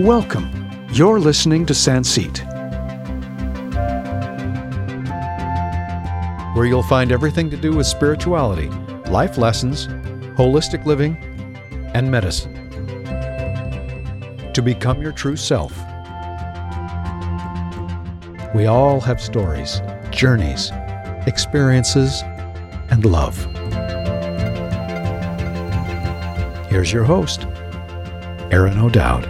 Welcome. You're listening to Sanseet, where you'll find everything to do with spirituality, life lessons, holistic living, and medicine to become your true self. We all have stories, journeys, experiences, and love. Here's your host, Aaron O'Dowd.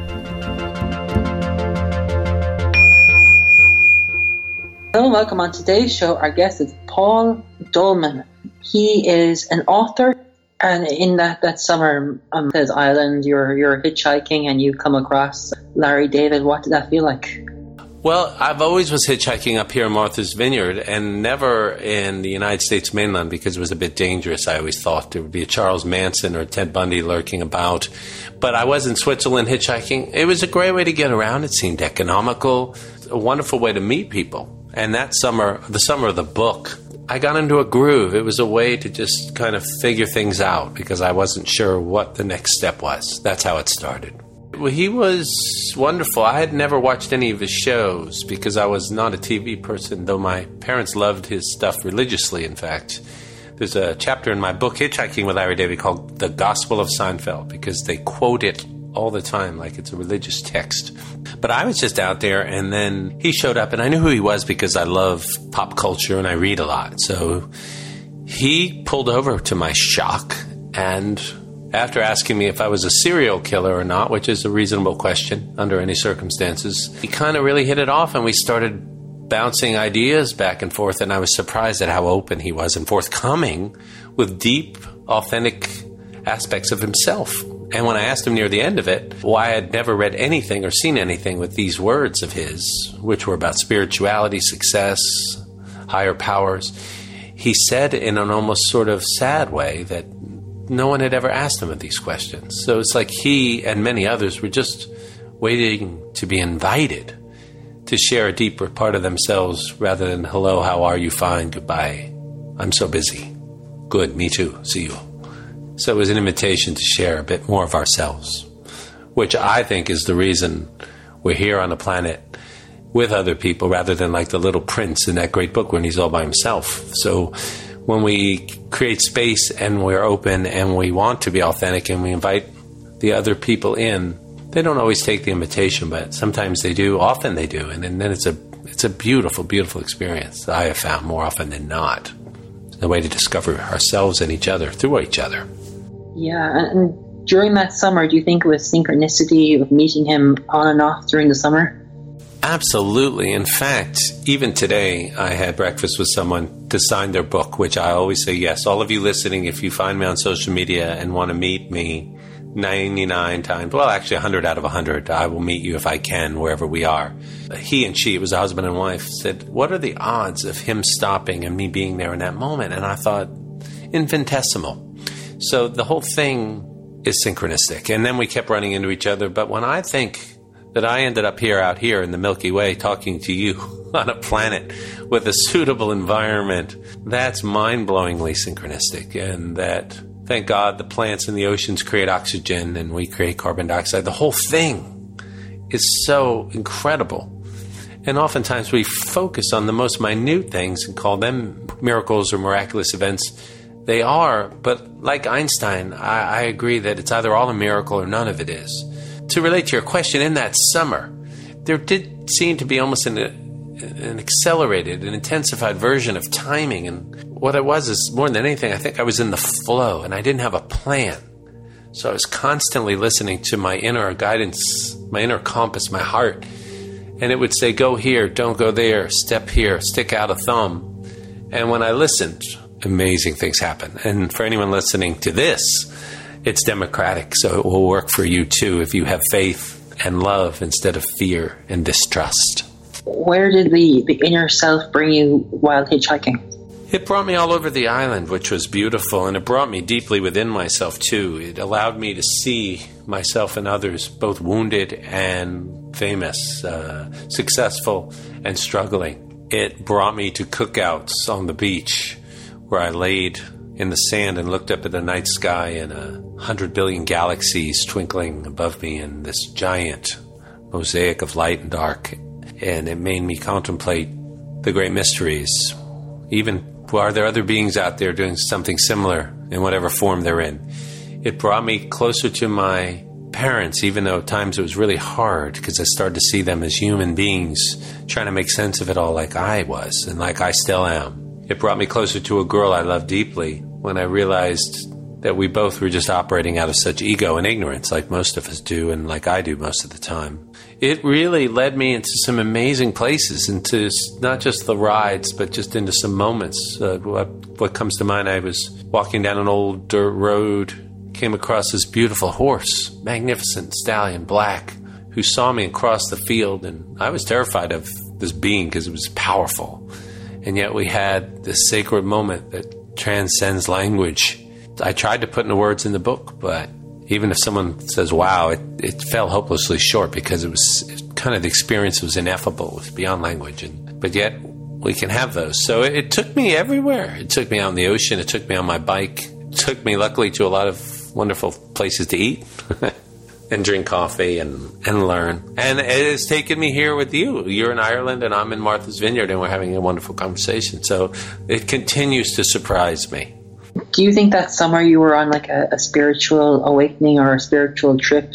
Hello and welcome. On today's show, our guest is Paul Dolman. He is an author, and in that summer on his island, you're hitchhiking and you come across Larry David. What did that feel like? Well, I've always was hitchhiking up here in Martha's Vineyard and never in the United States mainland because it was a bit dangerous. I always thought there would be a Charles Manson or Ted Bundy lurking about. But I was in Switzerland hitchhiking. It was a great way to get around. It seemed economical, a wonderful way to meet people. And that summer, the summer of the book, I got into a groove. It was a way to just kind of figure things out because I wasn't sure what the next step was. That's how it started. Well, he was wonderful. I had never watched any of his shows because I was not a TV person, though my parents loved his stuff religiously, in fact. There's a chapter in my book, Hitchhiking with Larry David, called The Gospel of Seinfeld, because they quote it all the time like it's a religious text. But I was just out there, and then he showed up, and I knew who he was because I love pop culture and I read a lot. So he pulled over to my shock, and after asking me if I was a serial killer or not, which is a reasonable question under any circumstances, he kind of really hit it off, and we started bouncing ideas back and forth, and I was surprised at how open he was and forthcoming with deep, authentic aspects of himself. And when I asked him near the end of it why I'd never read anything or seen anything with these words of his, which were about spirituality, success, higher powers, he said in an almost sort of sad way that no one had ever asked him these questions. So it's like he and many others were just waiting to be invited to share a deeper part of themselves rather than, hello, how are you? Fine, goodbye. I'm so busy. Good, me too. See you. So it was an invitation to share a bit more of ourselves, which I think is the reason we're here on the planet with other people rather than like the little prince in that great book when he's all by himself. So when we create space and we're open and we want to be authentic and we invite the other people in, they don't always take the invitation, but sometimes they do, often they do. And then it's a beautiful, beautiful experience that I have found more often than not. The way to discover ourselves and each other through each other. Yeah, and during that summer, do you think it was synchronicity of meeting him on and off during the summer? Absolutely. In fact, even today, I had breakfast with someone to sign their book, which I always say, yes, all of you listening, if you find me on social media and want to meet me 99 times, well, actually 100 out of 100, I will meet you if I can, wherever we are. He and she, it was a husband and wife, said, what are the odds of him stopping and me being there in that moment? And I thought, infinitesimal. So the whole thing is synchronistic. And then we kept running into each other. But when I think that I ended up here out here in the Milky Way talking to you on a planet with a suitable environment, that's mind-blowingly synchronistic. And that, thank God, the plants and the oceans create oxygen and we create carbon dioxide. The whole thing is so incredible. And oftentimes we focus on the most minute things and call them miracles or miraculous events. They are, but like Einstein, I agree that it's either all a miracle or none of it is. To relate to your question, in that summer, there did seem to be almost an accelerated, an intensified version of timing. And what it was is, more than anything, I think I was in the flow and I didn't have a plan. So I was constantly listening to my inner guidance, my inner compass, my heart. And it would say, go here, don't go there, step here, stick out a thumb. And when I listened, amazing things happened. And for anyone listening to this, it's democratic, so it will work for you too if you have faith and love instead of fear and distrust. Where did the inner self bring you while hitchhiking? It brought me all over the island, which was beautiful, and it brought me deeply within myself too. It allowed me to see myself and others, both wounded and famous, successful and struggling. It brought me to cookouts on the beach where I laid in the sand and looked up at the night sky and 100 billion galaxies twinkling above me and this giant mosaic of light and dark, and it made me contemplate the great mysteries. Even, are there other beings out there doing something similar in whatever form they're in? It brought me closer to my parents, even though at times it was really hard because I started to see them as human beings trying to make sense of it all like I was and like I still am. It brought me closer to a girl I loved deeply when I realized that we both were just operating out of such ego and ignorance, like most of us do and like I do most of the time. It really led me into some amazing places, into not just the rides, but just into some moments. What comes to mind, I was walking down an old dirt road, came across this beautiful horse, magnificent stallion, black, who saw me across the field, and I was terrified of this being because it was powerful. And yet we had this sacred moment that transcends language. I tried to put in the words in the book, but even if someone says, wow, it fell hopelessly short because the experience was ineffable. It was beyond language. But yet we can have those. So it took me everywhere. It took me on the ocean. It took me on my bike. It took me, luckily, to a lot of wonderful places to eat and drink coffee and learn. And it has taken me here with you. You're in Ireland and I'm in Martha's Vineyard and we're having a wonderful conversation. So it continues to surprise me. Do you think that summer you were on like a spiritual awakening or a spiritual trip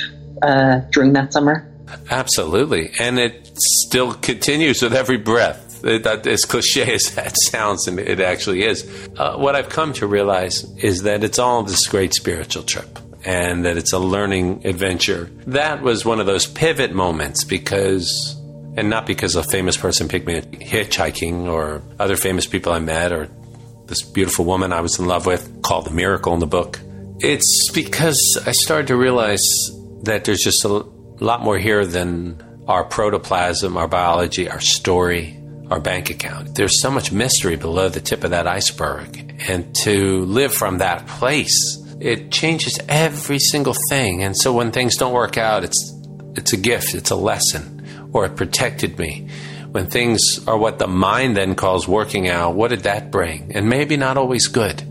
during that summer? Absolutely. And it still continues with every breath. As cliche as that sounds, and it actually is. What I've come to realize is that it's all this great spiritual trip and that it's a learning adventure. That was one of those pivot moments because... And not because a famous person picked me up hitchhiking or other famous people I met or... this beautiful woman I was in love with, called The Miracle in the book. It's because I started to realize that there's just a lot more here than our protoplasm, our biology, our story, our bank account. There's so much mystery below the tip of that iceberg. And to live from that place, it changes every single thing. And so when things don't work out, it's a gift, it's a lesson, or it protected me. When things are what the mind then calls working out, what did that bring? And maybe not always good.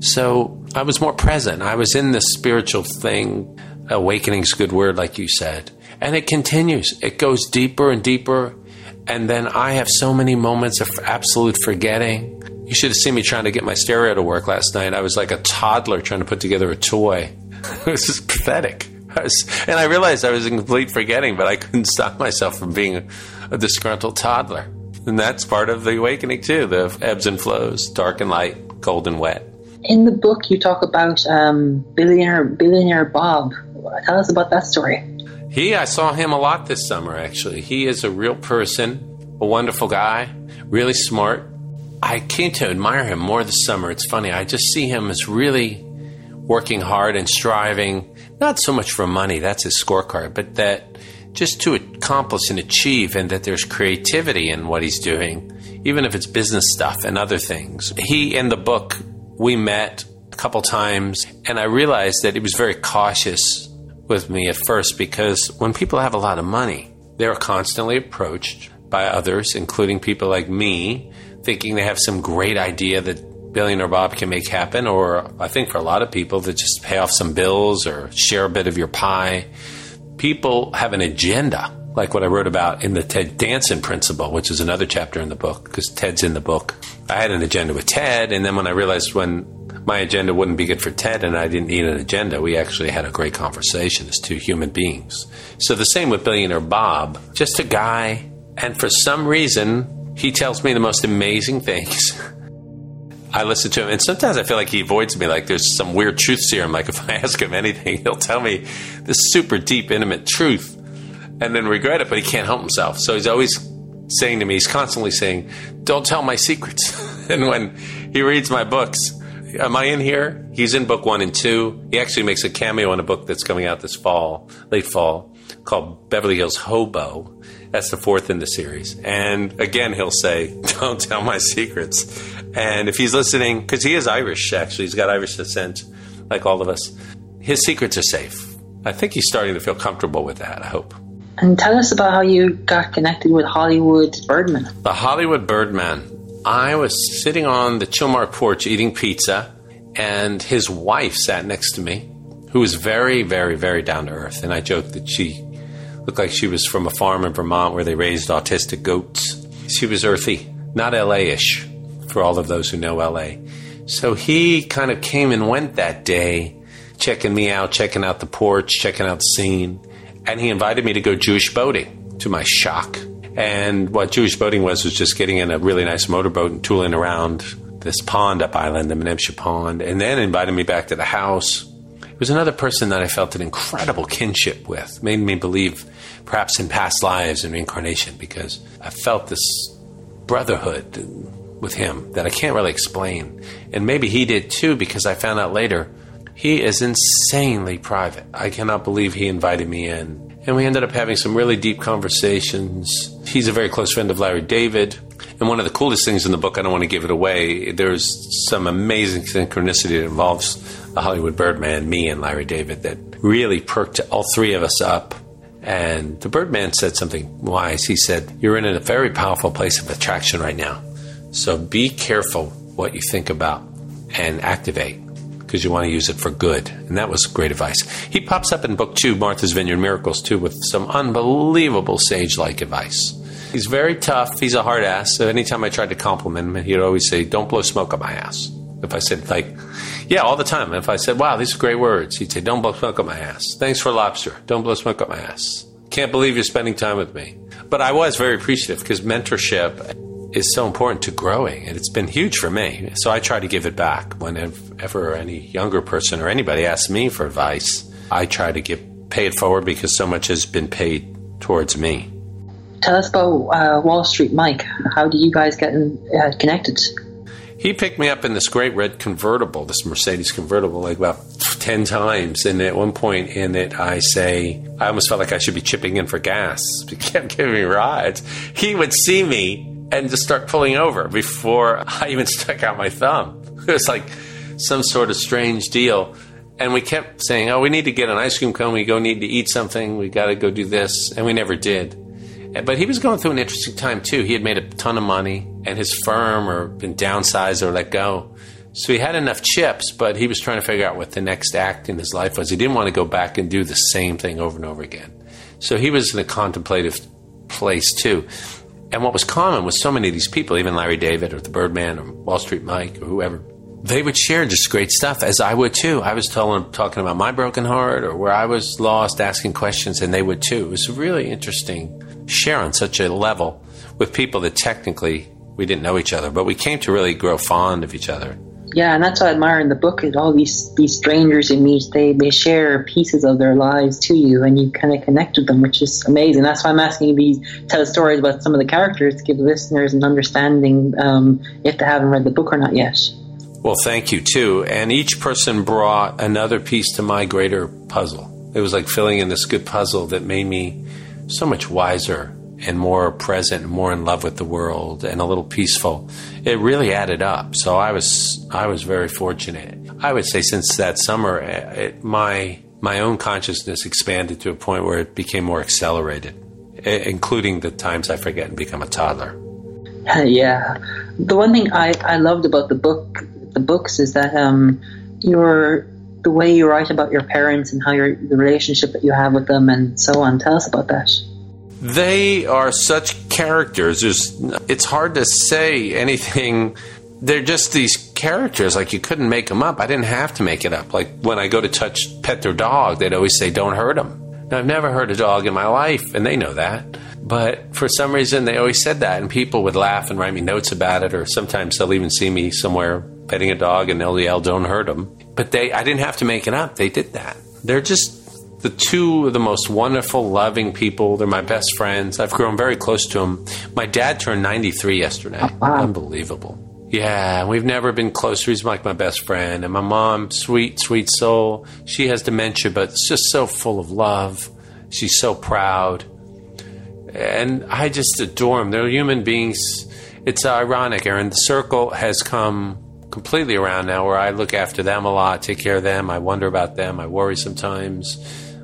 So I was more present. I was in this spiritual thing. Awakening's a good word, like you said. And it continues. It goes deeper and deeper. And then I have so many moments of absolute forgetting. You should have seen me trying to get my stereo to work last night. I was like a toddler trying to put together a toy. It was just pathetic. And I realized I was in complete forgetting, but I couldn't stop myself from being a disgruntled toddler. And that's part of the awakening too, the ebbs and flows, dark and light, cold and wet. In the book, you talk about Billionaire Bob. Tell us about that story. I saw him a lot this summer, actually. He is a real person, a wonderful guy, really smart. I came to admire him more this summer. It's funny. I just see him as really working hard and striving, not so much for money, that's his scorecard, but that just to accomplish and achieve, and that there's creativity in what he's doing, even if it's business stuff and other things. He, in the book, we met a couple times, and I realized that he was very cautious with me at first, because when people have a lot of money, they're constantly approached by others, including people like me, thinking they have some great idea that Billionaire Bob can make happen, or I think for a lot of people that just pay off some bills or share a bit of your pie. People have an agenda, like what I wrote about in the Ted Danson principle, which is another chapter in the book because Ted's in the book. I had an agenda with Ted, and then when I realized when my agenda wouldn't be good for Ted and I didn't need an agenda, we actually had a great conversation as two human beings. So the same with Billionaire Bob, just a guy, and for some reason he tells me the most amazing things. I listen to him, and sometimes I feel like he avoids me, like there's some weird truth serum. Like if I ask him anything, he'll tell me this super deep, intimate truth and then regret it, but he can't help himself. So he's always saying to me, he's constantly saying, don't tell my secrets. And when he reads my books, am I in here? He's in book 1 and 2. He actually makes a cameo in a book that's coming out this fall, late fall, called Beverly Hills Hobo. That's the 4th in the series. And again, he'll say, don't tell my secrets. And if he's listening, because he is Irish, actually, he's got Irish descent, like all of us, his secrets are safe. I think he's starting to feel comfortable with that, I hope. And tell us about how you got connected with Hollywood Birdman. The Hollywood Birdman. I was sitting on the Chilmark porch eating pizza, and his wife sat next to me, who was very, very, very down to earth. And I joked that she Looked like she was from a farm in Vermont where they raised autistic goats. She was earthy, not LA-ish, for all of those who know LA. So he kind of came and went that day, checking me out, checking out the porch, checking out the scene. And he invited me to go Jewish boating, to my shock. And what Jewish boating was just getting in a really nice motorboat and tooling around this pond up island, the Menemsha Pond, and then invited me back to the house. It was another person that I felt an incredible kinship with, made me believe perhaps in past lives and reincarnation, because I felt this brotherhood with him that I can't really explain. And maybe he did too, because I found out later, he is insanely private. I cannot believe he invited me in. And we ended up having some really deep conversations. He's a very close friend of Larry David. And one of the coolest things in the book, I don't want to give it away, there's some amazing synchronicity that involves the Hollywood Birdman, me and Larry David, that really perked all three of us up. And the Birdman said something wise. He said, you're in a very powerful place of attraction right now. So be careful what you think about and activate, because you want to use it for good. And that was great advice. He pops up in book 2, Martha's Vineyard Miracles, too, with some unbelievable sage-like advice. He's very tough. He's a hard ass. So anytime I tried to compliment him, he'd always say, don't blow smoke up my ass. If I said, like, yeah, all the time. If I said, wow, these are great words, he'd say, don't blow smoke up my ass. Thanks for lobster. Don't blow smoke up my ass. Can't believe you're spending time with me. But I was very appreciative, because mentorship is so important to growing, and it's been huge for me. So I try to give it back whenever any younger person or anybody asks me for advice. I try to pay it forward, because so much has been paid towards me. Tell us about Wall Street Mike. How do you guys get connected? He picked me up in this great red convertible, this Mercedes convertible, like about 10 times. And at one point in it, I almost felt like I should be chipping in for gas. He kept giving me rides. He would see me and just start pulling over before I even stuck out my thumb. It was like some sort of strange deal. And we kept saying, oh, we need to get an ice cream cone. We need to eat something. We got to go do this. And we never did. But he was going through an interesting time, too. He had made a ton of money, and his firm or been downsized or let go. So he had enough chips, but he was trying to figure out what the next act in his life was. He didn't want to go back and do the same thing over and over again. So he was in a contemplative place, too. And what was common was so many of these people, even Larry David or the Birdman or Wall Street Mike or whoever, they would share just great stuff, as I would too. I was talking about my broken heart or where I was lost, asking questions, and they would too. It was really interesting share on such a level with people that technically we didn't know each other, but we came to really grow fond of each other. Yeah, and that's what I admire in the book, is all these strangers you meet, they share pieces of their lives to you, and you kind of connect with them, which is amazing. That's why I'm asking you to tell stories about some of the characters to give listeners an understanding if they haven't read the book or not yet. Well, thank you, too. And each person brought another piece to my greater puzzle. It was like filling in this good puzzle that made me so much wiser and more present and more in love with the world and a little peaceful. It really added up. So I was very fortunate. I would say since that summer, my own consciousness expanded to a point where it became more accelerated, including the times I forget and become a toddler. Yeah. The one thing I loved about the books is that the way you write about your parents and how the relationship that you have with them and so on. Tell us about that. They are such characters. It's hard to say anything. They're just these characters. Like, you couldn't make them up. I didn't have to make it up. Like, when I go to pet their dog, they'd always say, don't hurt them. Now, I've never hurt a dog in my life, and they know that. But for some reason, they always said that, and people would laugh and write me notes about it, or sometimes they'll even see me somewhere petting a dog and they'll yell, don't hurt them. But I didn't have to make it up. They did that. They're just the two of the most wonderful, loving people. They're my best friends. I've grown very close to them. My dad turned 93 yesterday. Oh, wow. Unbelievable. Yeah, we've never been closer. He's like my best friend. And my mom, sweet, sweet soul. She has dementia, but it's just so full of love. She's so proud. And I just adore them. They're human beings. It's ironic, Aaron. The circle has come completely around now, where I look after them a lot, take care of them. I wonder about them. I worry sometimes.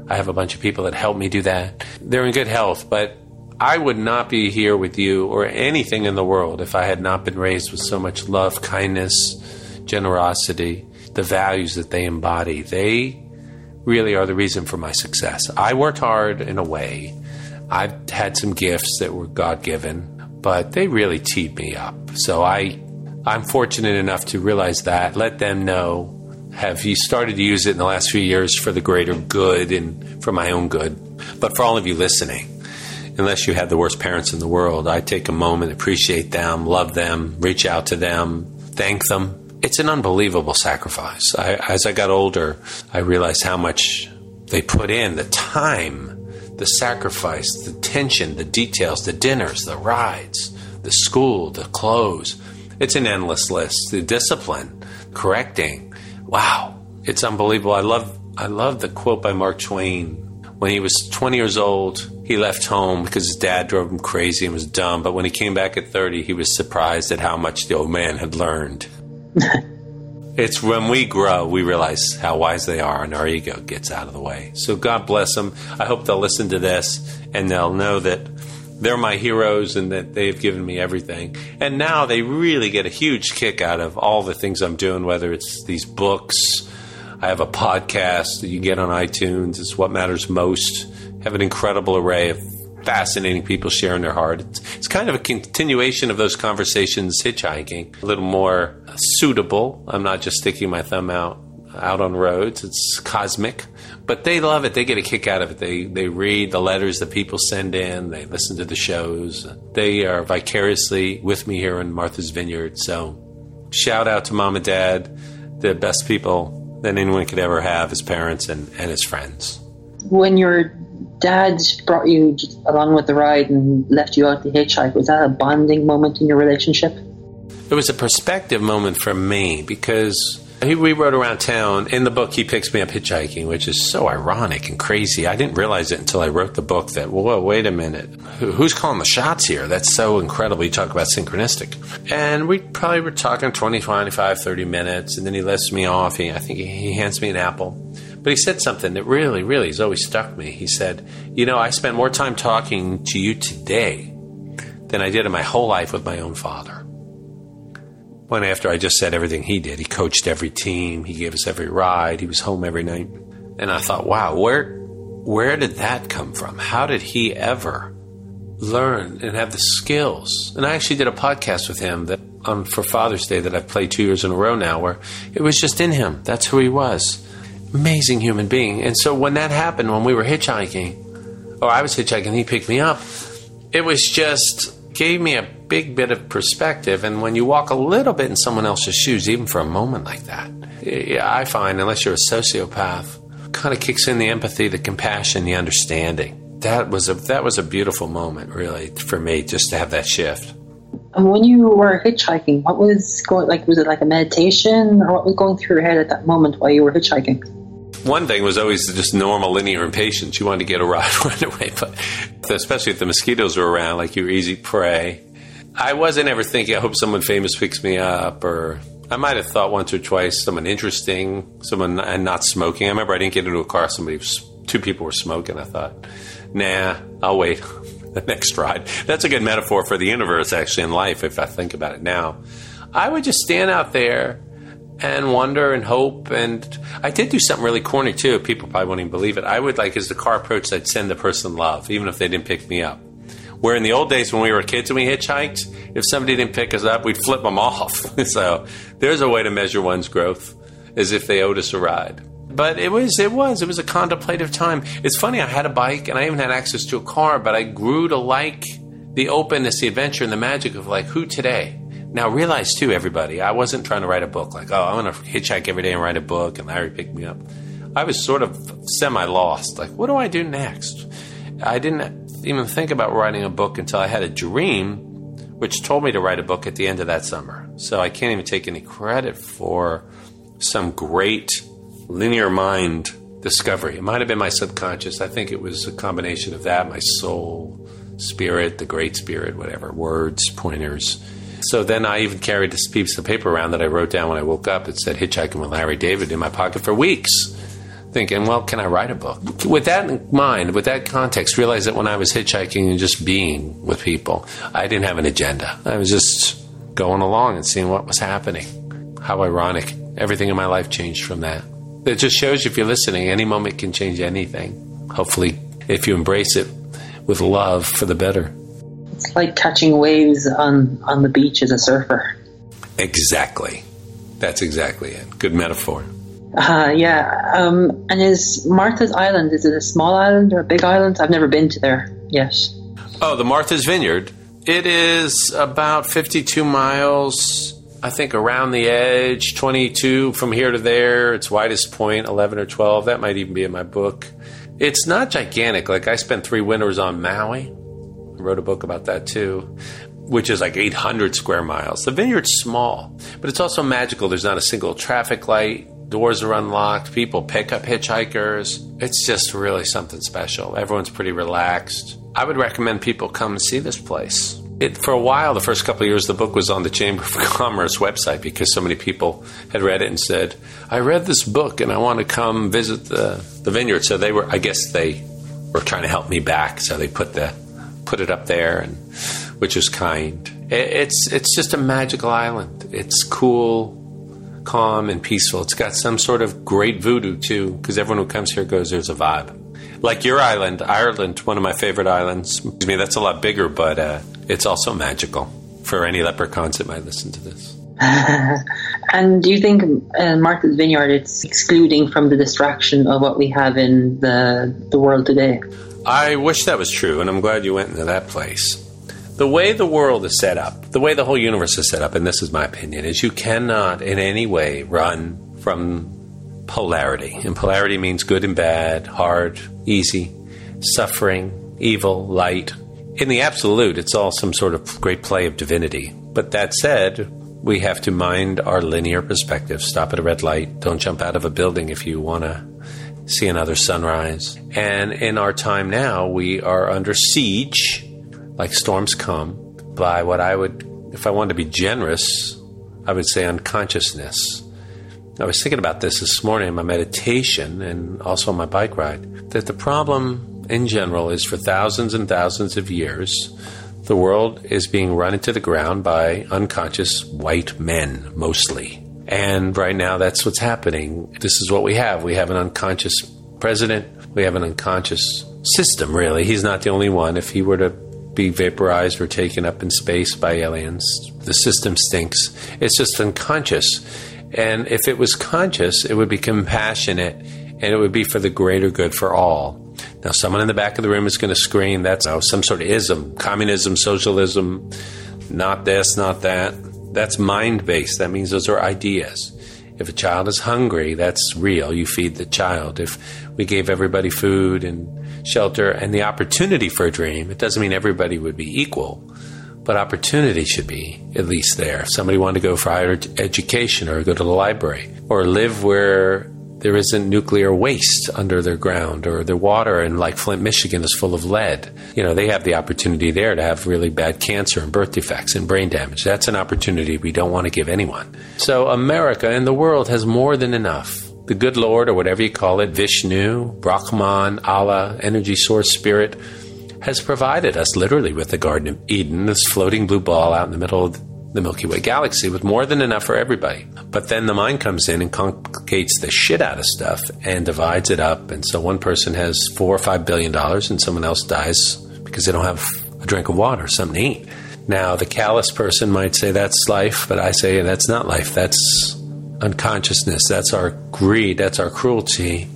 I have a bunch of people that help me do that. They're in good health, but I would not be here with you or anything in the world if I had not been raised with so much love, kindness, generosity, the values that they embody. They really are the reason for my success. I worked hard in a way. I've had some gifts that were God-given, but they really teed me up. So I'm fortunate enough to realize that, let them know, have you started to use it in the last few years for the greater good and for my own good. But for all of you listening, unless you had the worst parents in the world, I take a moment, appreciate them, love them, reach out to them, thank them. It's an unbelievable sacrifice. As I got older, I realized how much they put in, the time, the sacrifice, the tension, the details, the dinners, the rides, the school, the clothes. It's an endless list. The discipline, correcting. Wow, it's unbelievable. I love the quote by Mark Twain. When he was 20 years old, he left home because his dad drove him crazy and was dumb. But when he came back at 30, he was surprised at how much the old man had learned. It's when we grow, we realize how wise they are and our ego gets out of the way. So God bless them. I hope they'll listen to this and they'll know that they're my heroes and that they've given me everything. And now they really get a huge kick out of all the things I'm doing, whether it's these books. I have a podcast that you get on iTunes. It's What Matters Most. I have an incredible array of fascinating people sharing their heart. It's kind of a continuation of those conversations hitchhiking, a little more suitable. I'm not just sticking my thumb out on roads. It's cosmic. But they love it. They get a kick out of it. They read the letters that people send in. They listen to the shows. They are vicariously with me here in Martha's Vineyard. So shout out to Mom and Dad, the best people that anyone could ever have as parents and as friends. When your dad's brought you along with the ride and left you out to hitchhike, was that a bonding moment in your relationship? It was a perspective moment for me because we rode around town. In the book, he picks me up hitchhiking, which is so ironic and crazy. I didn't realize it until I wrote the book that, whoa, wait a minute. Who's calling the shots here? That's so incredible. You talk about synchronistic. And we probably were talking 20, 25, 30 minutes. And then he lifts me off. I think he hands me an apple. But he said something that really, really has always stuck me. He said, you know, I spent more time talking to you today than I did in my whole life with my own father. When after I just said everything he did, he coached every team, he gave us every ride, he was home every night. And I thought, wow, where did that come from? How did he ever learn and have the skills? And I actually did a podcast with him that for Father's Day that I've played 2 years in a row now, where it was just in him. That's who he was. Amazing human being. And so when that happened, when we were hitchhiking, or I was hitchhiking, he picked me up, it was just gave me a big bit of perspective. And when you walk a little bit in someone else's shoes, even for a moment like that, I find, unless you're a sociopath, kind of kicks in the empathy, the compassion, the understanding. That was a beautiful moment, really, for me, just to have that shift. And when you were hitchhiking, what was going, like, was it like a meditation, or what was going through your head at that moment while you were hitchhiking? One thing was always just normal, linear impatience. You wanted to get a ride right away, but especially if the mosquitoes were around, like you were easy prey. I wasn't ever thinking, I hope someone famous picks me up, or I might have thought once or twice, someone interesting, someone and not smoking. I remember I didn't get into a car, two people were smoking. I thought, nah, I'll wait the next ride. That's a good metaphor for the universe, actually, in life, if I think about it now. I would just stand out there and wonder and hope. And I did do something really corny too. People probably won't even believe it. I would, like, as the car approached, I'd send the person love, even if they didn't pick me up. Where in the old days when we were kids and we hitchhiked, if somebody didn't pick us up, we'd flip them off. So there's a way to measure one's growth, as if they owed us a ride. But it was a contemplative time. It's funny, I had a bike and I even had access to a car, but I grew to like the openness, the adventure, and the magic of, like, who today? Now, realize, too, everybody, I wasn't trying to write a book like, oh, I'm going to hitchhike every day and write a book, and Larry picked me up. I was sort of semi-lost, like, what do I do next? I didn't even think about writing a book until I had a dream, which told me to write a book at the end of that summer. So I can't even take any credit for some great linear mind discovery. It might have been my subconscious. I think it was a combination of that, my soul, spirit, the great spirit, whatever, words, pointers. So then I even carried this piece of paper around that I wrote down when I woke up. It said Hitchhiking with Larry David in my pocket for weeks, thinking, well, can I write a book? With that in mind, with that context, realized that when I was hitchhiking and just being with people, I didn't have an agenda. I was just going along and seeing what was happening. How ironic. Everything in my life changed from that. It just shows you, if you're listening, any moment can change anything. Hopefully, if you embrace it with love, for the better. It's like catching waves on the beach as a surfer. Exactly. That's exactly it. Good metaphor. And is Martha's Island, is it a small island or a big island? I've never been to there. Yes. Oh, the Martha's Vineyard. It is about 52 miles, I think, around the edge, 22 from here to there. Its widest point, 11 or 12. That might even be in my book. It's not gigantic. Like, I spent 3 winters on Maui. I wrote a book about that, too, which is like 800 square miles. The vineyard's small, but it's also magical. There's not a single traffic light. Doors are unlocked. People pick up hitchhikers. It's just really something special. Everyone's pretty relaxed. I would recommend people come and see this place. For a while, the first couple of years, the book was on the Chamber of Commerce website because so many people had read it and said, I read this book and I want to come visit the vineyard. So they were, I guess they were trying to help me back. So they put it up there, and which was kind. It's just a magical island. It's cool, calm and peaceful. It's got some sort of great voodoo too, because everyone who comes here goes, there's a vibe. Like your island, Ireland, one of my favorite islands. Excuse me, that's a lot bigger, but it's also magical for any leprechauns that might listen to this. And do you think Martha's Vineyard, it's excluding from the distraction of what we have in the world today? I wish that was true, and I'm glad you went into that place. The way the world is set up, the way the whole universe is set up, and this is my opinion, is you cannot in any way run from polarity. And polarity means good and bad, hard, easy, suffering, evil, light. In the absolute, it's all some sort of great play of divinity. But that said, we have to mind our linear perspective. Stop at a red light. Don't jump out of a building if you want to see another sunrise. And in our time now, we are under siege. Like storms come by what I would, if I wanted to be generous, I would say unconsciousness. I was thinking about this morning in my meditation and also on my bike ride, that the problem in general is for thousands and thousands of years, the world is being run into the ground by unconscious white men mostly. And right now that's what's happening. This is what we have. We have an unconscious president. We have an unconscious system, really. He's not the only one. If he were to be vaporized or taken up in space by aliens, the system stinks. It's just unconscious. And if it was conscious, it would be compassionate and it would be for the greater good for all. Now, someone in the back of the room is going to scream, that's some sort of ism, communism, socialism, not this, not that. That's mind-based. That means those are ideas. If a child is hungry, that's real. You feed the child. If we gave everybody food and shelter and the opportunity for a dream, it doesn't mean everybody would be equal, but opportunity should be at least there. If somebody wanted to go for higher education or go to the library or live where there isn't nuclear waste under their ground or their water, and like Flint, Michigan is full of lead, they have the opportunity there to have really bad cancer and birth defects and brain damage. That's an opportunity we don't want to give anyone. So America and the world has more than enough. The good Lord, or whatever you call it, Vishnu, Brahman, Allah, energy source, spirit, has provided us literally with the Garden of Eden, this floating blue ball out in the middle of the Milky Way galaxy with more than enough for everybody. But then the mind comes in and complicates the shit out of stuff and divides it up. And so one person has $4 or $5 billion and someone else dies because they don't have a drink of water, something to eat. Now, the callous person might say that's life, but I say that's not life. That's unconsciousness. That's our greed. That's our cruelty.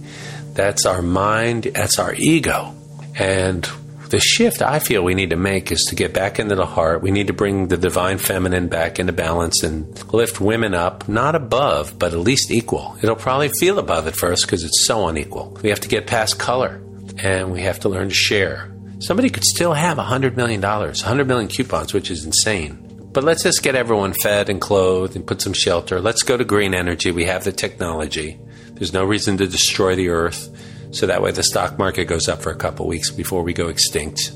That's our mind. That's our ego. And the shift I feel we need to make is to get back into the heart. We need to bring the divine feminine back into balance and lift women up, not above, but at least equal. It'll probably feel above at first because it's so unequal. We have to get past color and we have to learn to share. Somebody could still have $100 million, 100 million coupons, which is insane. But let's just get everyone fed and clothed and put some shelter. Let's go to green energy. We have the technology. There's no reason to destroy the earth. So that way the stock market goes up for a couple weeks before we go extinct.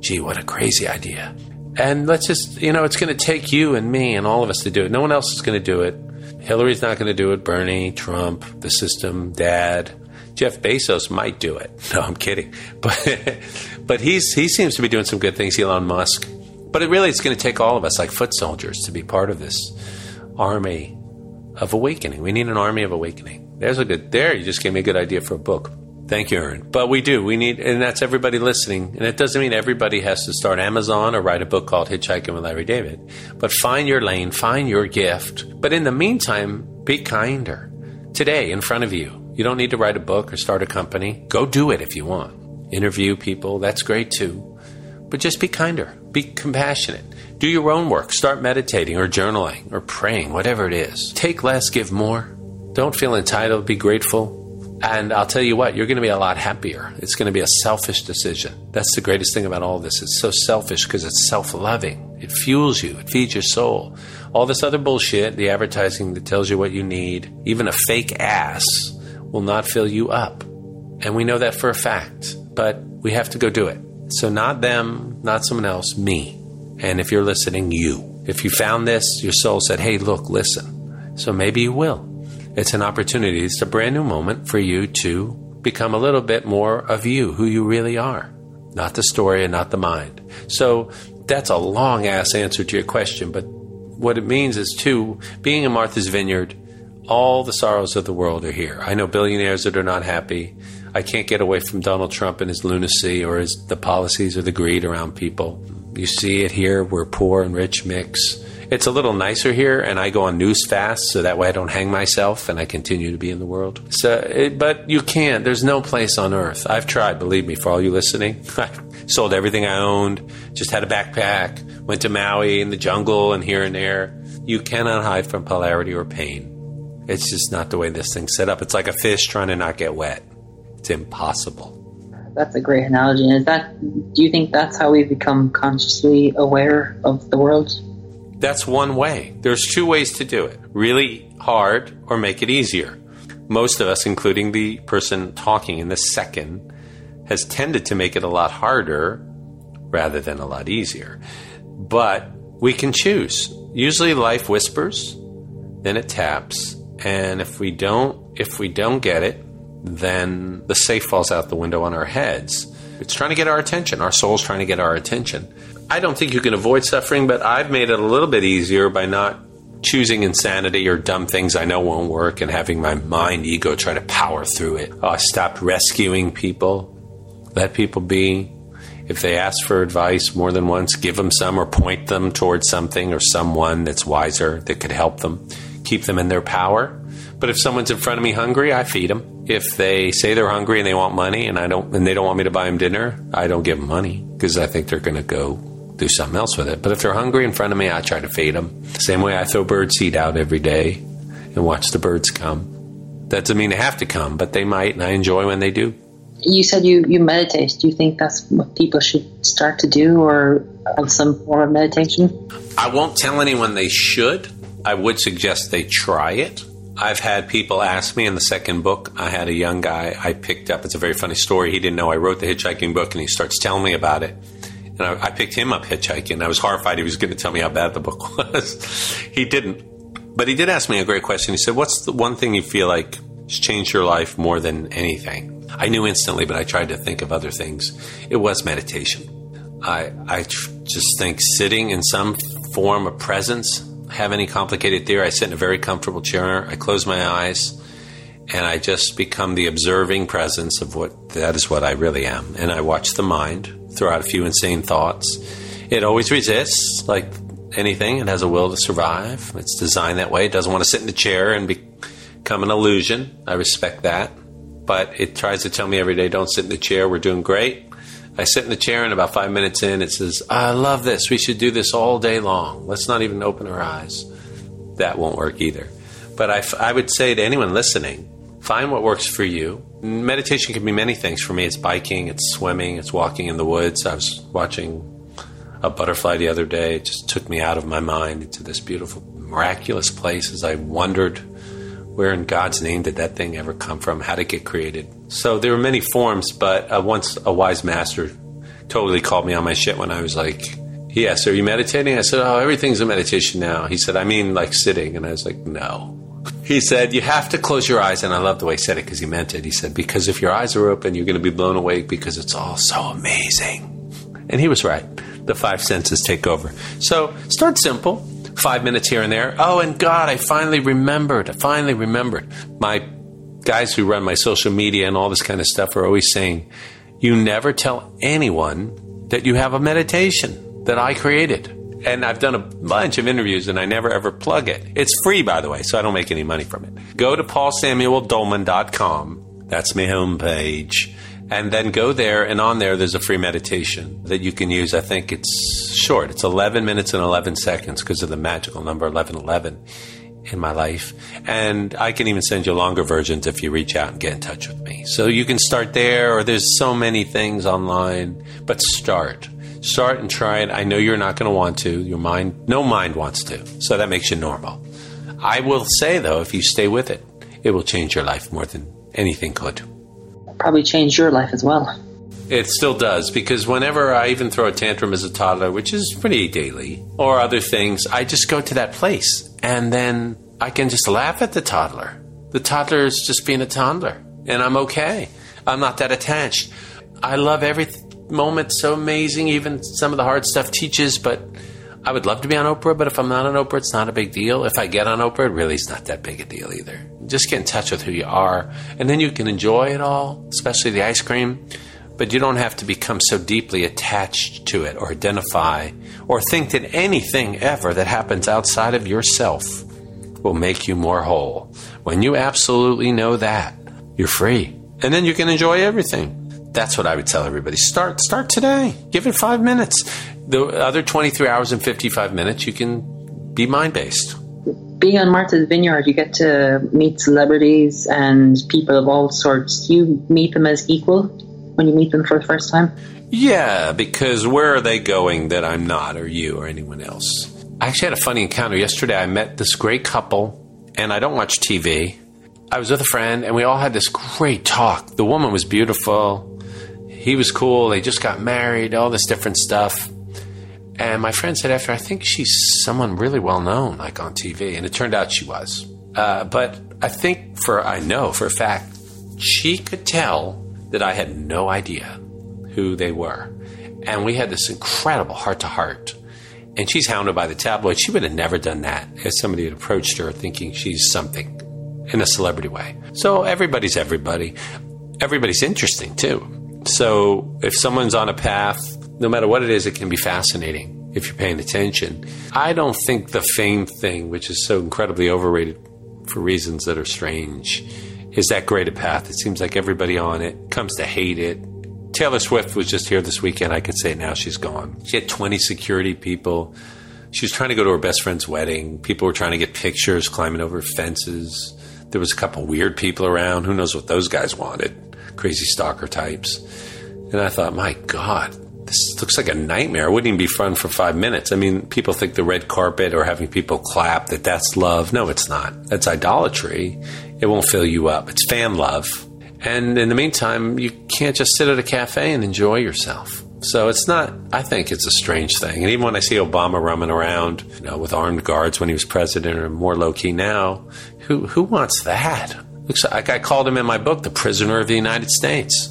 Gee, what a crazy idea. And let's just, it's going to take you and me and all of us to do it. No one else is going to do it. Hillary's not going to do it. Bernie, Trump, the system, Dad. Jeff Bezos might do it. No, I'm kidding. But he seems to be doing some good things, Elon Musk. But it's going to take all of us like foot soldiers to be part of this army of awakening. We need an army of awakening. There's a good, there, you just gave me a good idea for a book. Thank you, Aaron. But we do. We need, and that's everybody listening. And it doesn't mean everybody has to start Amazon or write a book called Hitchhiking with Larry David. But find your lane, find your gift. But in the meantime, be kinder. Today, in front of you, you don't need to write a book or start a company. Go do it if you want. Interview people, that's great too. But just be kinder, be compassionate. Do your own work. Start meditating or journaling or praying, whatever it is. Take less, give more. Don't feel entitled, be grateful. And I'll tell you what, you're going to be a lot happier. It's going to be a selfish decision. That's the greatest thing about all this. It's so selfish because it's self-loving. It fuels you. It feeds your soul. All this other bullshit, the advertising that tells you what you need, even a fake ass will not fill you up. And we know that for a fact, but we have to go do it. So not them, not someone else, me. And if you're listening, you. If you found this, your soul said, hey, look, listen. So maybe you will. It's an opportunity. It's a brand new moment for you to become a little bit more of you, who you really are, not the story and not the mind. So that's a long ass answer to your question. But what it means is too, being in Martha's Vineyard, all the sorrows of the world are here. I know billionaires that are not happy. I can't get away from Donald Trump and his lunacy or his, the policies or the greed around people. You see it here. We're poor and rich mix. It's a little nicer here, and I go on news fast, so that way I don't hang myself, and I continue to be in the world. So, but you can't. There's no place on earth. I've tried, believe me, for all you listening. I sold everything I owned, just had a backpack, went to Maui in the jungle and here and there. You cannot hide from polarity or pain. It's just not the way this thing's set up. It's like a fish trying to not get wet. It's impossible. That's a great analogy. Is that? Do you think that's how we become consciously aware of the world? That's one way. There's two ways to do it. Really hard or make it easier. Most of us, including the person talking in this second, has tended to make it a lot harder rather than a lot easier. But we can choose. Usually life whispers, then it taps. And if we don't get it, then the safe falls out the window on our heads. It's trying to get our attention. Our soul's trying to get our attention. I don't think you can avoid suffering, but I've made it a little bit easier by not choosing insanity or dumb things I know won't work and having my mind ego try to power through it. I stopped rescuing people. Let people be. If they ask for advice more than once, give them some or point them towards something or someone that's wiser that could help them. Keep them in their power. But if someone's in front of me hungry, I feed them. If they say they're hungry and they want money and they don't want me to buy them dinner, I don't give them money because I think they're going to go do something else with it. But if they're hungry in front of me, I try to feed them. Same way I throw bird seed out every day and watch the birds come. That doesn't mean they have to come, but they might, and I enjoy when they do. You said you meditate. Do you think that's what people should start to do or have some form of meditation? I won't tell anyone they should. I would suggest they try it. I've had people ask me in the second book. I had a young guy I picked up. It's a very funny story. He didn't know I wrote the hitchhiking book, and he starts telling me about it. And I picked him up hitchhiking. I was horrified he was going to tell me how bad the book was. He didn't. But he did ask me a great question. He said, what's the one thing you feel like has changed your life more than anything? I knew instantly, but I tried to think of other things. It was meditation. I just think sitting in some form of presence. I have any complicated theory. I sit in a very comfortable chair. I close my eyes. And I just become the observing presence of that is what I really am. And I watch the mind throw out a few insane thoughts. It always resists, like anything. It has a will to survive. It's designed that way. It doesn't want to sit in a chair and become an illusion. I respect that. But it tries to tell me every day, don't sit in the chair. We're doing great. I sit in the chair, and about 5 minutes in, it says, I love this. We should do this all day long. Let's not even open our eyes. That won't work either. But I would say to anyone listening, find what works for you. Meditation can be many things. For me, it's biking, it's swimming, it's walking in the woods. I was watching a butterfly the other day. It just took me out of my mind into this beautiful, miraculous place as I wondered where in God's name did that thing ever come from, how did it get created. So there are many forms, but once a wise master totally called me on my shit when I was like, yeah, so are you meditating? I said, oh, everything's a meditation now. He said, I mean like sitting. And I was like, no. He said, you have to close your eyes. And I love the way he said it because he meant it. He said, because if your eyes are open, you're going to be blown away because it's all so amazing. And he was right. The five senses take over. So start simple. 5 minutes here and there. Oh, and God, I finally remembered. My guys who run my social media and all this kind of stuff are always saying, you never tell anyone that you have a meditation that I created. And I've done a bunch of interviews and I never ever plug it. It's free, by the way, so I don't make any money from it. Go to paulsamueldolman.com. That's my homepage. And then go there, and on there, there's a free meditation that you can use. I think it's short. It's 11 minutes and 11 seconds because of the magical number 1111 in my life. And I can even send you longer versions if you reach out and get in touch with me. So you can start there, or there's so many things online, but start. Start and try it. I know you're not going to want to. Your mind, no mind wants to. So that makes you normal. I will say, though, if you stay with it, it will change your life more than anything could. Probably changed your life as well. It still does, because whenever I even throw a tantrum as a toddler, which is pretty daily, or other things, I just go to that place and then I can just laugh at the toddler. The toddler is just being a toddler and I'm okay. I'm not that attached. I love every moment, so amazing. Even some of the hard stuff teaches, but I would love to be on Oprah, but if I'm not on Oprah, it's not a big deal. If I get on Oprah, it really is not that big a deal either. Just get in touch with who you are, and then you can enjoy it all, especially the ice cream, but you don't have to become so deeply attached to it or identify or think that anything ever that happens outside of yourself will make you more whole. When you absolutely know that, you're free, and then you can enjoy everything. That's what I would tell everybody. Start today. Give it 5 minutes. The other 23 hours and 55 minutes, you can be mind-based. Being on Martha's Vineyard, you get to meet celebrities and people of all sorts. Do you meet them as equal when you meet them for the first time? Yeah, because where are they going that I'm not, or you, or anyone else? I actually had a funny encounter yesterday. I met this great couple, and I don't watch TV. I was with a friend, and we all had this great talk. The woman was beautiful. He was cool. They just got married, all this different stuff. And my friend said after, I think she's someone really well known, like on TV. And it turned out she was. But I think I know for a fact, she could tell that I had no idea who they were. And we had this incredible heart to heart. And she's hounded by the tabloid. She would have never done that if somebody had approached her thinking she's something in a celebrity way. So everybody's everybody. Everybody's interesting too. So if someone's on a path, no matter what it is, it can be fascinating if you're paying attention. I don't think the fame thing, which is so incredibly overrated for reasons that are strange, is that great a path. It seems like everybody on it comes to hate it. Taylor Swift was just here this weekend. I could say now she's gone. She had 20 security people. She was trying to go to her best friend's wedding. People were trying to get pictures, climbing over fences. There was a couple weird people around. Who knows what those guys wanted? Crazy stalker types. And I thought, my God, this looks like a nightmare. It wouldn't even be fun for 5 minutes. I mean, people think the red carpet or having people clap, that's love. No, it's not. That's idolatry. It won't fill you up. It's fan love. And in the meantime, you can't just sit at a cafe and enjoy yourself. So I think it's a strange thing. And even when I see Obama roaming around, with armed guards when he was president, or more low-key now, who wants that? Looks like I called him in my book, the prisoner of the United States.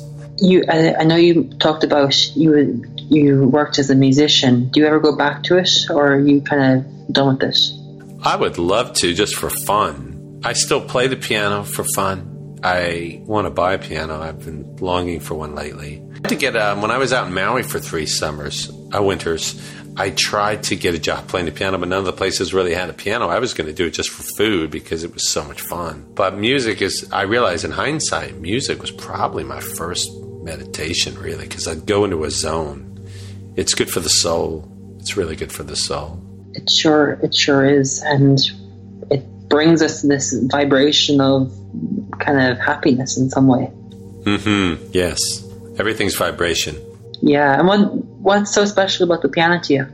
I know you talked about you worked as a musician. Do you ever go back to it, or are you kind of done with this? I would love to, just for fun. I still play the piano for fun. I want to buy a piano. I've been longing for one lately. When I was out in Maui for 3 winters, I tried to get a job playing the piano, but none of the places really had a piano. I was going to do it just for food because it was so much fun. But I realize in hindsight, music was probably my first meditation, really, because I'd go into a zone. It's good for the soul. It's really good for the soul. It sure is. And it brings us this vibration of kind of happiness in some way. Mm-hmm. Yes. Everything's vibration. Yeah. And what's so special about the piano to you?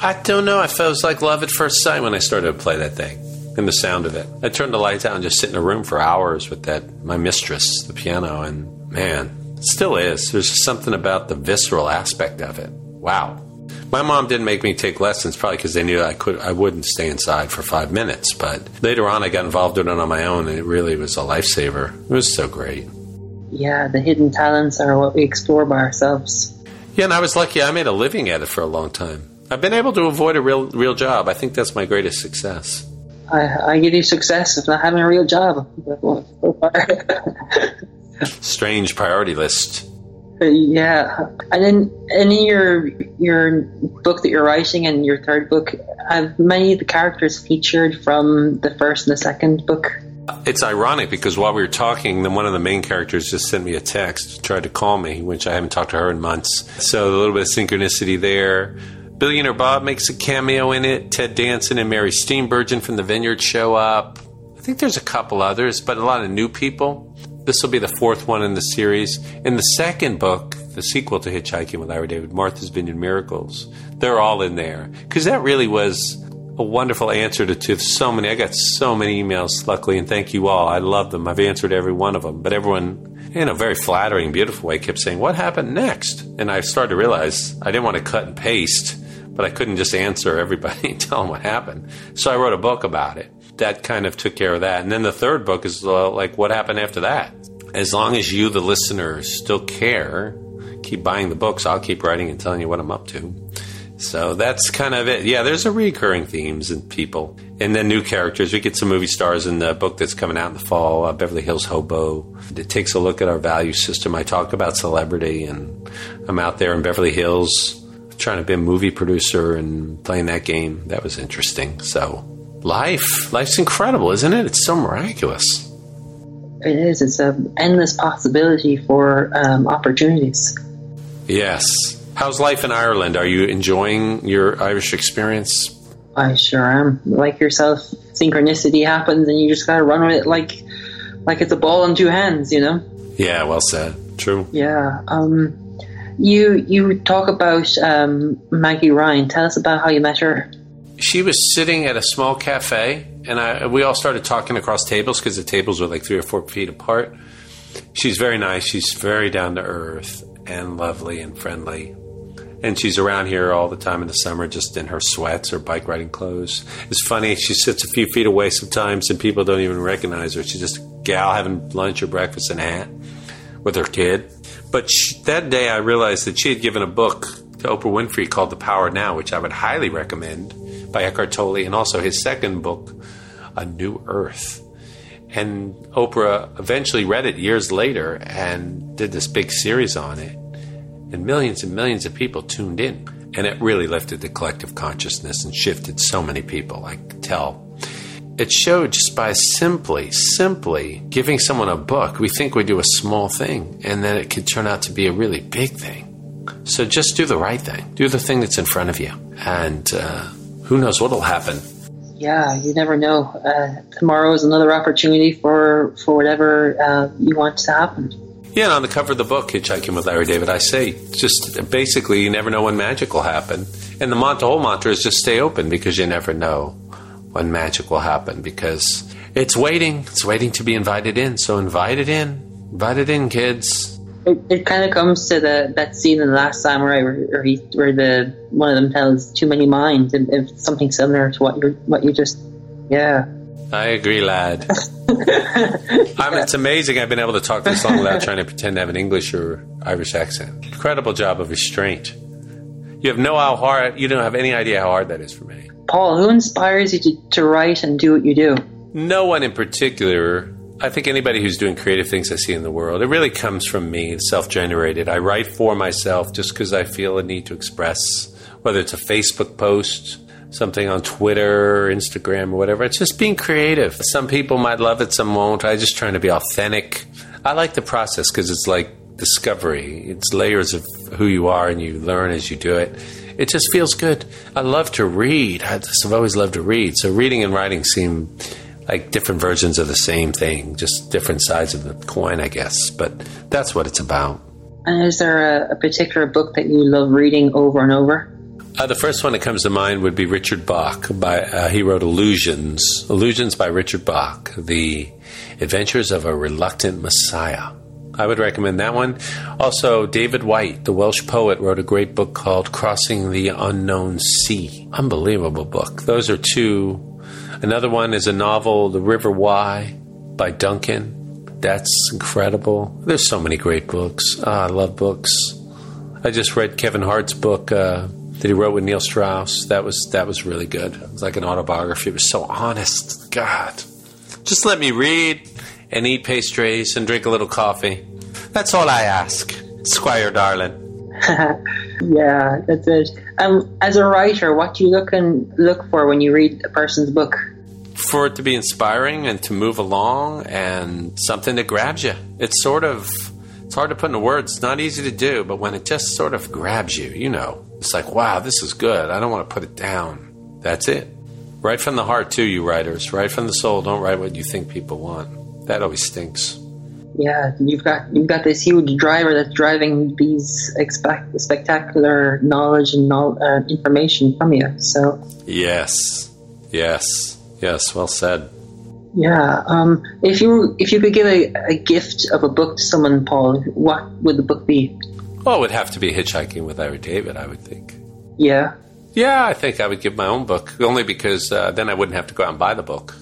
I don't know. I felt like love at first sight when I started to play that thing and the sound of it. I turned the lights out and just sit in a room for hours with my mistress, the piano, and man, it still is. There's just something about the visceral aspect of it. Wow. My mom didn't make me take lessons, probably because they knew I wouldn't stay inside for 5 minutes. But later on, I got involved in it on my own, and it really was a lifesaver. It was so great. Yeah, the hidden talents are what we explore by ourselves. Yeah, and I was lucky. I made a living at it for a long time. I've been able to avoid a real job. I think that's my greatest success. I get you success of not having a real job. So far. Strange priority list. Yeah. And then in your book that you're writing and your third book, have many of the characters featured from the first and the second book? It's ironic because while we were talking, then one of the main characters just sent me a text, tried to call me, which I haven't talked to her in months. So a little bit of synchronicity there. Billionaire Bob makes a cameo in it. Ted Danson and Mary Steenburgen from The Vineyard show up. I think there's a couple others, but a lot of new people. This will be the fourth one in the series. In the second book, the sequel to Hitchhiking with Larry David, Martha's Vineyard Miracles, they're all in there. Because that really was a wonderful answer to so many. I got so many emails, luckily, and thank you all. I love them. I've answered every one of them. But everyone, in a very flattering, beautiful way, kept saying, what happened next? And I started to realize I didn't want to cut and paste, but I couldn't just answer everybody and tell them what happened. So I wrote a book about it. That kind of took care of that. And then the third book is like, what happened after that? As long as you, the listener, still care, keep buying the books, I'll keep writing and telling you what I'm up to. So that's kind of it. Yeah, there's a recurring themes and people. And then new characters. We get some movie stars in the book that's coming out in the fall, Beverly Hills Hobo. It takes a look at our value system. I talk about celebrity, and I'm out there in Beverly Hills trying to be a movie producer and playing that game. That was interesting. So life's incredible, isn't it? It's so miraculous. It is. It's an endless possibility for opportunities. Yes. How's life in Ireland? Are you enjoying your Irish experience? I sure am. Like yourself, synchronicity happens and you just got to run with it like it's a ball in two hands, you know? Yeah, well said. True. Yeah. You talk about Maggie Ryan. Tell us about how you met her. She was sitting at a small cafe, and we all started talking across tables because the tables were like 3 or 4 feet apart. She's very nice. She's very down to earth and lovely and friendly. And she's around here all the time in the summer, just in her sweats or bike riding clothes. It's funny. She sits a few feet away sometimes, and people don't even recognize her. She's just a gal having lunch or breakfast in a hat with her kid. But that day I realized that she had given a book to Oprah Winfrey called The Power of Now, which I would highly recommend, by Eckhart Tolle, and also his second book, A New Earth. And Oprah eventually read it years later and did this big series on it. And millions of people tuned in. And it really lifted the collective consciousness and shifted so many people, I could tell. It showed just by simply giving someone a book, we think we do a small thing, and then it could turn out to be a really big thing. So just do the right thing. Do the thing that's in front of you. And who knows what will happen. Yeah, you never know. Tomorrow is another opportunity for whatever you want to happen. Yeah, and on the cover of the book, Hitchhiking with Larry David, I say, just basically, you never know when magic will happen. And the whole mantra is just stay open, because you never know when magic will happen, because it's waiting to be invited in. So invite it in, kids. It kind of comes to that scene in The Last Samurai where one of them tells too many minds, and something similar to what you just, yeah. I agree, lad. It's amazing I've been able to talk this long without trying to pretend to have an English or Irish accent. Incredible job of restraint. You don't have any idea how hard that is for me. Paul, who inspires you to write and do what you do? No one in particular. I think anybody who's doing creative things I see in the world. It really comes from me. It's self-generated. I write for myself just because I feel a need to express, whether it's a Facebook post, something on Twitter, or Instagram, or whatever. It's just being creative. Some people might love it, some won't. I'm just trying to be authentic. I like the process because it's like discovery. It's layers of who you are, and you learn as you do it. It just feels good. I love to read. I've always loved to read. So reading and writing seem like different versions of the same thing, just different sides of the coin, I guess. But that's what it's about. And is there a particular book that you love reading over and over? The first one that comes to mind would be Richard Bach. He wrote Illusions by Richard Bach, The Adventures of a Reluctant Messiah. I would recommend that one. Also, David White, the Welsh poet, wrote a great book called Crossing the Unknown Sea. Unbelievable book. Those are two. Another one is a novel, The River Wye by Duncan. That's incredible. There's so many great books. I love books. I just read Kevin Hart's book, that he wrote with Neil Strauss. That was really good. It was like an autobiography. It was so honest. God, just let me read and eat pastries and drink a little coffee. That's all I ask, Squire Darling. Yeah, that's it. As a writer, what do you look for when you read a person's book? For it to be inspiring and to move along and something that grabs you. It's hard to put into words. It's not easy to do, but when it just sort of grabs you, it's like, wow, this is good. I don't want to put it down. That's it. Right from the heart too, you writers. Right from the soul. Don't write what you think people want. That always stinks. Yeah, you've got this huge driver that's driving these spectacular knowledge and information from you. So yes, well said. Yeah, if you could give a gift of a book to someone, Paul, what would the book be? Oh, it would have to be Hitchhiking with Larry David, I would think. Yeah. Yeah, I think I would give my own book, only because then I wouldn't have to go out and buy the book.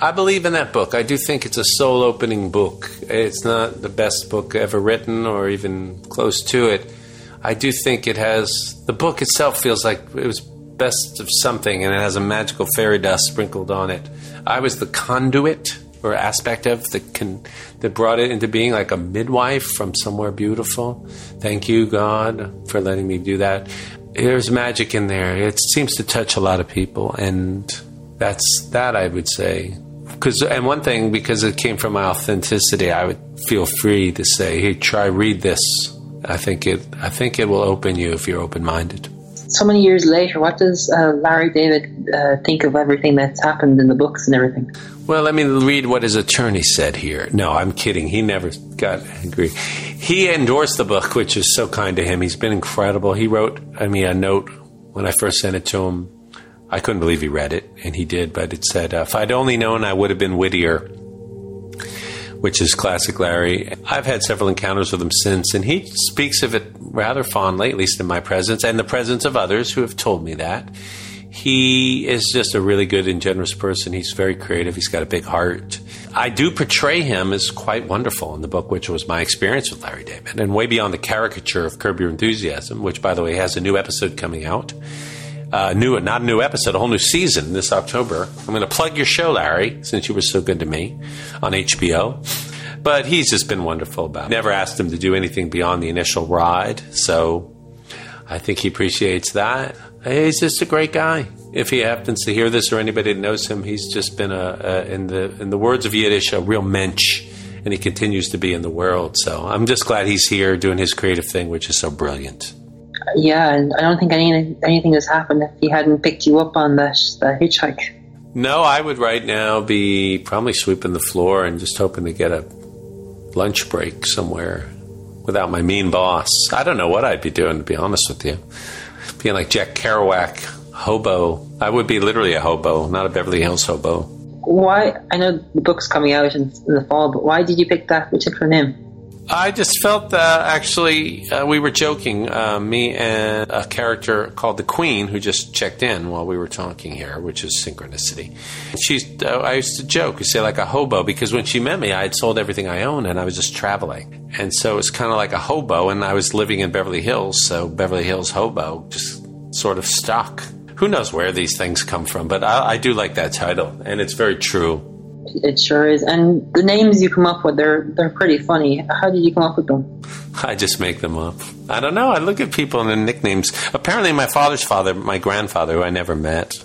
I believe in that book. I do think it's a soul-opening book. It's not the best book ever written or even close to it. I do think it has... The book itself feels like it was best of something, and it has a magical fairy dust sprinkled on it. I was the conduit or aspect of that brought it into being, like a midwife from somewhere beautiful. Thank you, God, for letting me do that. There's magic in there. It seems to touch a lot of people, and... That's that, I would say. Because it came from my authenticity, I would feel free to say, hey, try read this. I think it will open you if you're open-minded. So many years later, what does Larry David think of everything that's happened in the books and everything? Well, let me read what his attorney said here. No, I'm kidding. He never got angry. He endorsed the book, which is so kind to him. He's been incredible. He wrote a note when I first sent it to him. I couldn't believe he read it, and he did, but it said, if I'd only known, I would have been wittier, which is classic Larry. I've had several encounters with him since, and he speaks of it rather fondly, at least in my presence, and the presence of others who have told me that. He is just a really good and generous person. He's very creative. He's got a big heart. I do portray him as quite wonderful in the book, which was my experience with Larry David, and way beyond the caricature of Curb Your Enthusiasm, which, by the way, has a new episode coming out. Not a new episode, a whole new season this October. I'm going to plug your show, Larry, since you were so good to me on HBO. But he's just been wonderful about it. Never asked him to do anything beyond the initial ride. So I think he appreciates that. He's just a great guy. If he happens to hear this or anybody that knows him, he's just been, in the words of Yiddish, a real mensch. And he continues to be in the world. So I'm just glad he's here doing his creative thing, which is so brilliant. Yeah, and I don't think anything has happened if he hadn't picked you up on the hitchhike. No, I would right now be probably sweeping the floor and just hoping to get a lunch break somewhere without my mean boss. I don't know what I'd be doing, to be honest with you. Being like Jack Kerouac, hobo. I would be literally a hobo, not a Beverly Hills hobo. Why? I know the book's coming out in the fall, but why did you pick that particular name? I just felt that we were joking, me and a character called the Queen, who just checked in while we were talking here, which is synchronicity. I used to joke, you say, like a hobo, because when she met me, I had sold everything I owned and I was just traveling. And so it was kind of like a hobo, and I was living in Beverly Hills, so Beverly Hills hobo, just sort of stuck. Who knows where these things come from, but I do like that title, and it's very true. It sure is. And the names you come up with, they're pretty funny. How did you come up with them? I just make them up. I don't know. I look at people and their nicknames. Apparently my father's father, my grandfather, who I never met,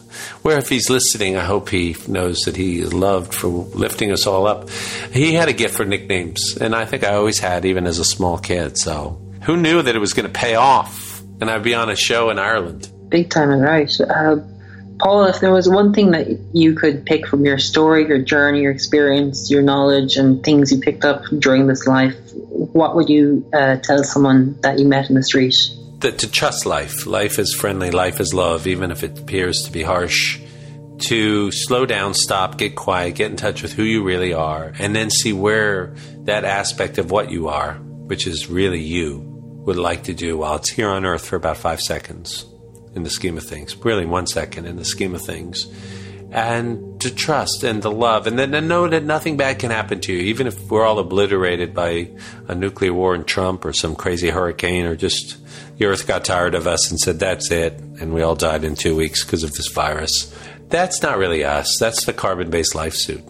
where if he's listening, I hope he knows that he is loved for lifting us all up. He had a gift for nicknames, and I think I always had, even as a small kid. So who knew that it was going to pay off and I'd be on a show in Ireland? Big time, and right. Paul, if there was one thing that you could pick from your story, your journey, your experience, your knowledge, and things you picked up during this life, what would you tell someone that you met in the street? To trust life. Life is friendly. Life is love, even if it appears to be harsh. To slow down, stop, get quiet, get in touch with who you really are, and then see where that aspect of what you are, which is really you, would like to do while it's here on Earth for about 5 seconds. In the scheme of things, really 1 second in the scheme of things, and to trust and to love, and then to know that nothing bad can happen to you, even if we're all obliterated by a nuclear war and Trump or some crazy hurricane, or just the earth got tired of us and said, that's it, and we all died in 2 weeks because of this virus. That's not really us. That's the carbon-based life suit.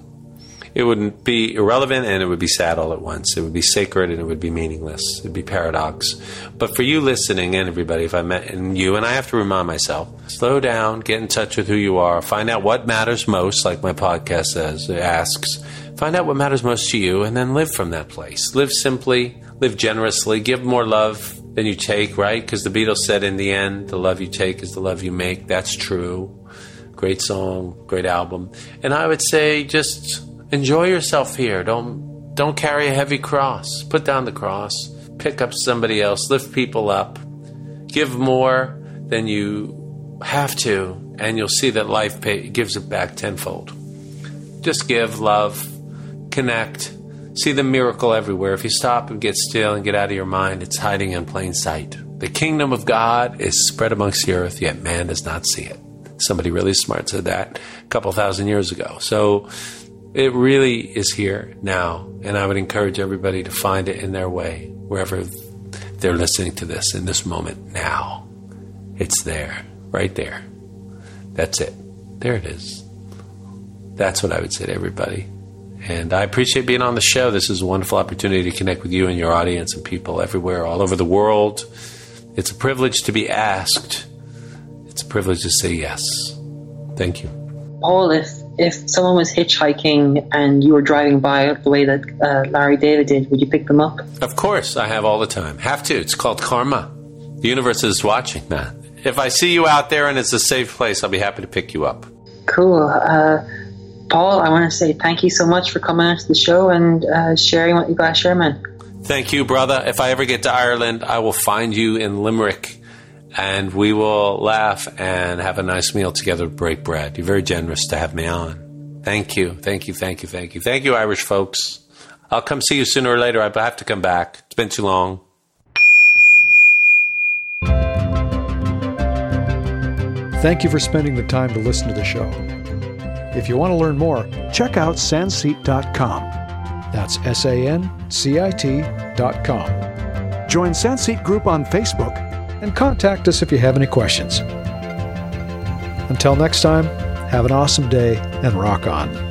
It wouldn't be irrelevant, and it would be sad all at once. It would be sacred, and it would be meaningless. It would be paradox. But for you listening, and everybody, if I met and you, and I have to remind myself, slow down, get in touch with who you are, find out what matters most, like my podcast says, it asks. Find out what matters most to you, and then live from that place. Live simply, live generously, give more love than you take, right? Because the Beatles said in the end, the love you take is the love you make. That's true. Great song, great album. And I would say just enjoy yourself here. Don't carry a heavy cross. Put down the cross. Pick up somebody else. Lift people up. Give more than you have to, and you'll see that life gives it back tenfold. Just give, love, connect. See the miracle everywhere. If you stop and get still and get out of your mind, it's hiding in plain sight. The kingdom of God is spread amongst the earth, yet man does not see it. Somebody really smart said that a couple thousand years ago. So it really is here now, and I would encourage everybody to find it in their way, wherever they're listening to this, in this moment now. It's there, right there. That's it. There it is. That's what I would say to everybody. And I appreciate being on the show. This is a wonderful opportunity to connect with you and your audience and people everywhere, all over the world. It's a privilege to be asked. It's a privilege to say yes. Thank you. Paul, if someone was hitchhiking and you were driving by the way that Larry David did, would you pick them up? Of course, I have all the time. Have to. It's called karma. The universe is watching that. If I see you out there and it's a safe place, I'll be happy to pick you up. Cool. Paul, I want to say thank you so much for coming onto the show and sharing what you got to share, man. Thank you, brother. If I ever get to Ireland, I will find you in Limerick, and we will laugh and have a nice meal together, break bread. You're very generous to have me on. Thank you. Thank you. Thank you. Thank you. Thank you, Irish folks. I'll come see you sooner or later. I have to come back. It's been too long. Thank you for spending the time to listen to the show. If you want to learn more, check out Sanseet.com. That's Sancit.com. Join Sanseet Group on Facebook and contact us if you have any questions. Until next time, have an awesome day and rock on.